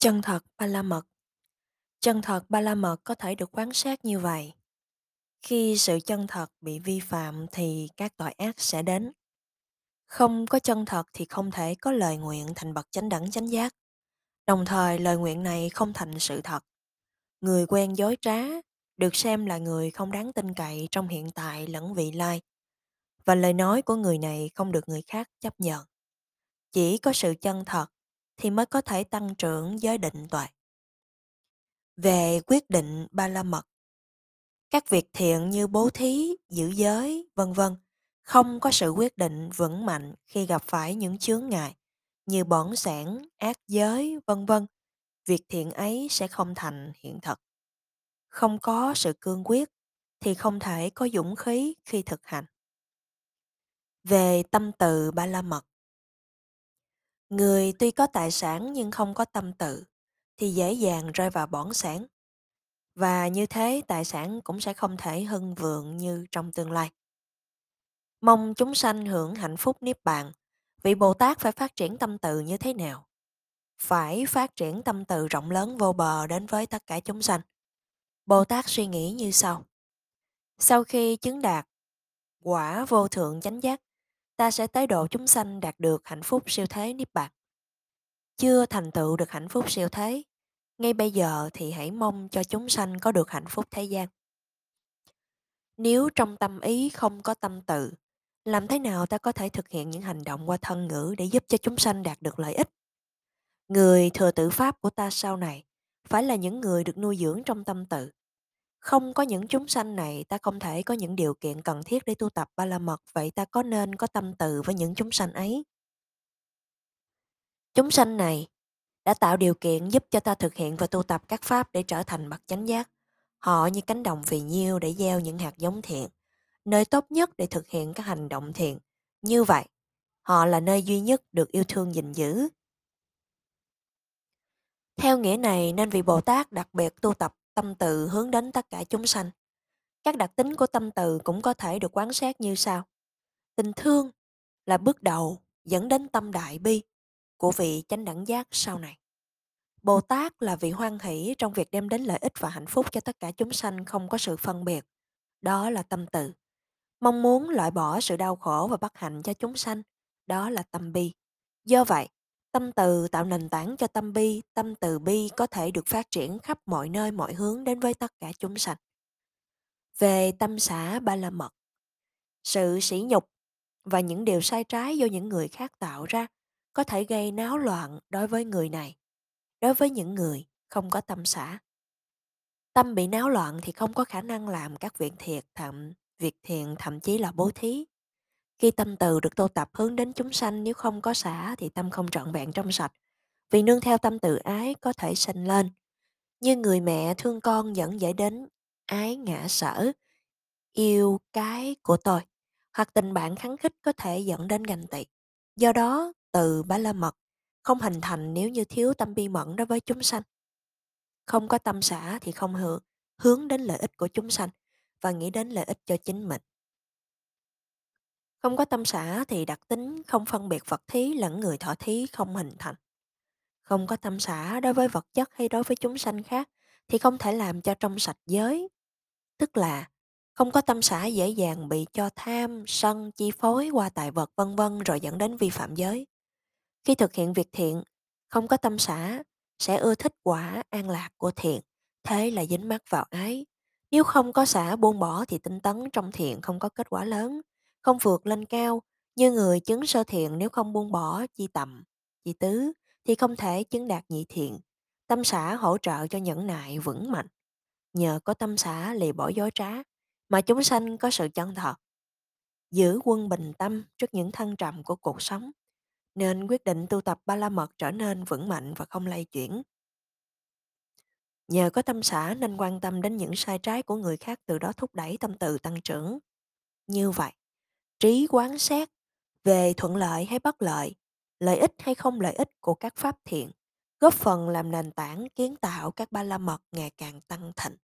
Chân thật ba la mật. Chân thật ba la mật có thể được quan sát như vậy. Khi sự chân thật bị vi phạm thì các tội ác sẽ đến. Không có chân thật thì không thể có lời nguyện thành bậc chánh đẳng chánh giác. Đồng thời lời nguyện này không thành sự thật. Người quen dối trá được xem là người không đáng tin cậy trong hiện tại lẫn vị lai. Và lời nói của người này không được người khác chấp nhận. Chỉ có sự chân thật thì mới có thể tăng trưởng giới định tuệ. Về quyết định ba la mật, các việc thiện như bố thí, giữ giới, v.v. không có sự quyết định vững mạnh khi gặp phải những chướng ngại như bỏn xẻn, ác giới, v.v. Việc thiện ấy sẽ không thành hiện thực. Không có sự cương quyết thì không thể có dũng khí khi thực hành. Về tâm từ ba la mật, người tuy có tài sản nhưng không có tâm từ thì dễ dàng rơi vào bỏn xẻn. Và như thế tài sản cũng sẽ không thể hưng vượng như trong tương lai. Mong chúng sanh hưởng hạnh phúc niết bàn, vị Bồ Tát phải phát triển tâm từ như thế nào? Phải phát triển tâm từ rộng lớn vô bờ đến với tất cả chúng sanh. Bồ Tát suy nghĩ như sau. Sau khi chứng đạt quả vô thượng chánh giác, ta sẽ tới độ chúng sanh đạt được hạnh phúc siêu thế niết bàn. Chưa thành tựu được hạnh phúc siêu thế, ngay bây giờ thì hãy mong cho chúng sanh có được hạnh phúc thế gian. Nếu trong tâm ý không có tâm từ, làm thế nào ta có thể thực hiện những hành động qua thân ngữ để giúp cho chúng sanh đạt được lợi ích? Người thừa tự pháp của ta sau này phải là những người được nuôi dưỡng trong tâm từ. Không có những chúng sanh này ta không thể có những điều kiện cần thiết để tu tập ba la mật, vậy ta có nên có tâm từ với những chúng sanh ấy? Chúng sanh này đã tạo điều kiện giúp cho ta thực hiện và tu tập các pháp để trở thành bậc chánh giác. Họ như cánh đồng phì nhiêu để gieo những hạt giống thiện, nơi tốt nhất để thực hiện các hành động thiện. Như vậy, họ là nơi duy nhất được yêu thương gìn giữ. Theo nghĩa này nên vị Bồ Tát đặc biệt tu tập tâm từ hướng đến tất cả chúng sanh. Các đặc tính của tâm từ cũng có thể được quán sát như sau. Tình thương là bước đầu dẫn đến tâm đại bi của vị chánh đẳng giác sau này. Bồ Tát là vị hoan hỷ trong việc đem đến lợi ích và hạnh phúc cho tất cả chúng sanh không có sự phân biệt. Đó là tâm từ. Mong muốn loại bỏ sự đau khổ và bất hạnh cho chúng sanh. Đó là tâm bi. Do vậy, tâm từ tạo nền tảng cho tâm bi. Tâm từ bi có thể được phát triển khắp mọi nơi mọi hướng đến với tất cả chúng sanh. Về tâm xả ba la mật, sự sỉ nhục và những điều sai trái do những người khác tạo ra có thể gây náo loạn đối với người này, đối với những người không có tâm xả. Tâm bị náo loạn thì không có khả năng làm các việc thiện, thậm chí là bố thí. Khi tâm từ được tu tập hướng đến chúng sanh, nếu không có xả thì tâm không trọn vẹn trong sạch. Vì nương theo tâm từ ái có thể sanh lên. Như người mẹ thương con dẫn dễ đến ái ngã sở, yêu cái của tôi. Hoặc tình bạn kháng khích có thể dẫn đến ganh tị. Do đó, từ ba la mật không hình thành nếu như thiếu tâm bi mẫn đối với chúng sanh. Không có tâm xả thì không hướng đến lợi ích của chúng sanh và nghĩ đến lợi ích cho chính mình. Không có tâm xả thì đặc tính không phân biệt vật thí lẫn người thọ thí không hình thành. Không có tâm xả đối với vật chất hay đối với chúng sanh khác thì không thể làm cho trong sạch giới. Tức là không có tâm xả dễ dàng bị cho tham, sân, chi phối qua tài vật v.v. rồi dẫn đến vi phạm giới. Khi thực hiện việc thiện, không có tâm xả sẽ ưa thích quả an lạc của thiện, thế là dính mắc vào ái. Nếu không có xả buông bỏ thì tinh tấn trong thiện không có kết quả lớn, không vượt lên cao. Như người chứng sơ thiện nếu không buông bỏ chi tầm, chi tứ thì không thể chứng đạt nhị thiện. Tâm xả hỗ trợ cho nhẫn nại vững mạnh. Nhờ có tâm xả lìa bỏ dối trá mà chúng sanh có sự chân thật, giữ quân bình tâm trước những thăng trầm của cuộc sống, nên quyết định tu tập ba la mật trở nên vững mạnh và không lay chuyển. Nhờ có tâm xả nên quan tâm đến những sai trái của người khác, từ đó thúc đẩy tâm từ tăng trưởng. Như vậy, trí quán sát về thuận lợi hay bất lợi, lợi ích hay không lợi ích của các pháp thiện, góp phần làm nền tảng kiến tạo các ba la mật ngày càng tăng thịnh.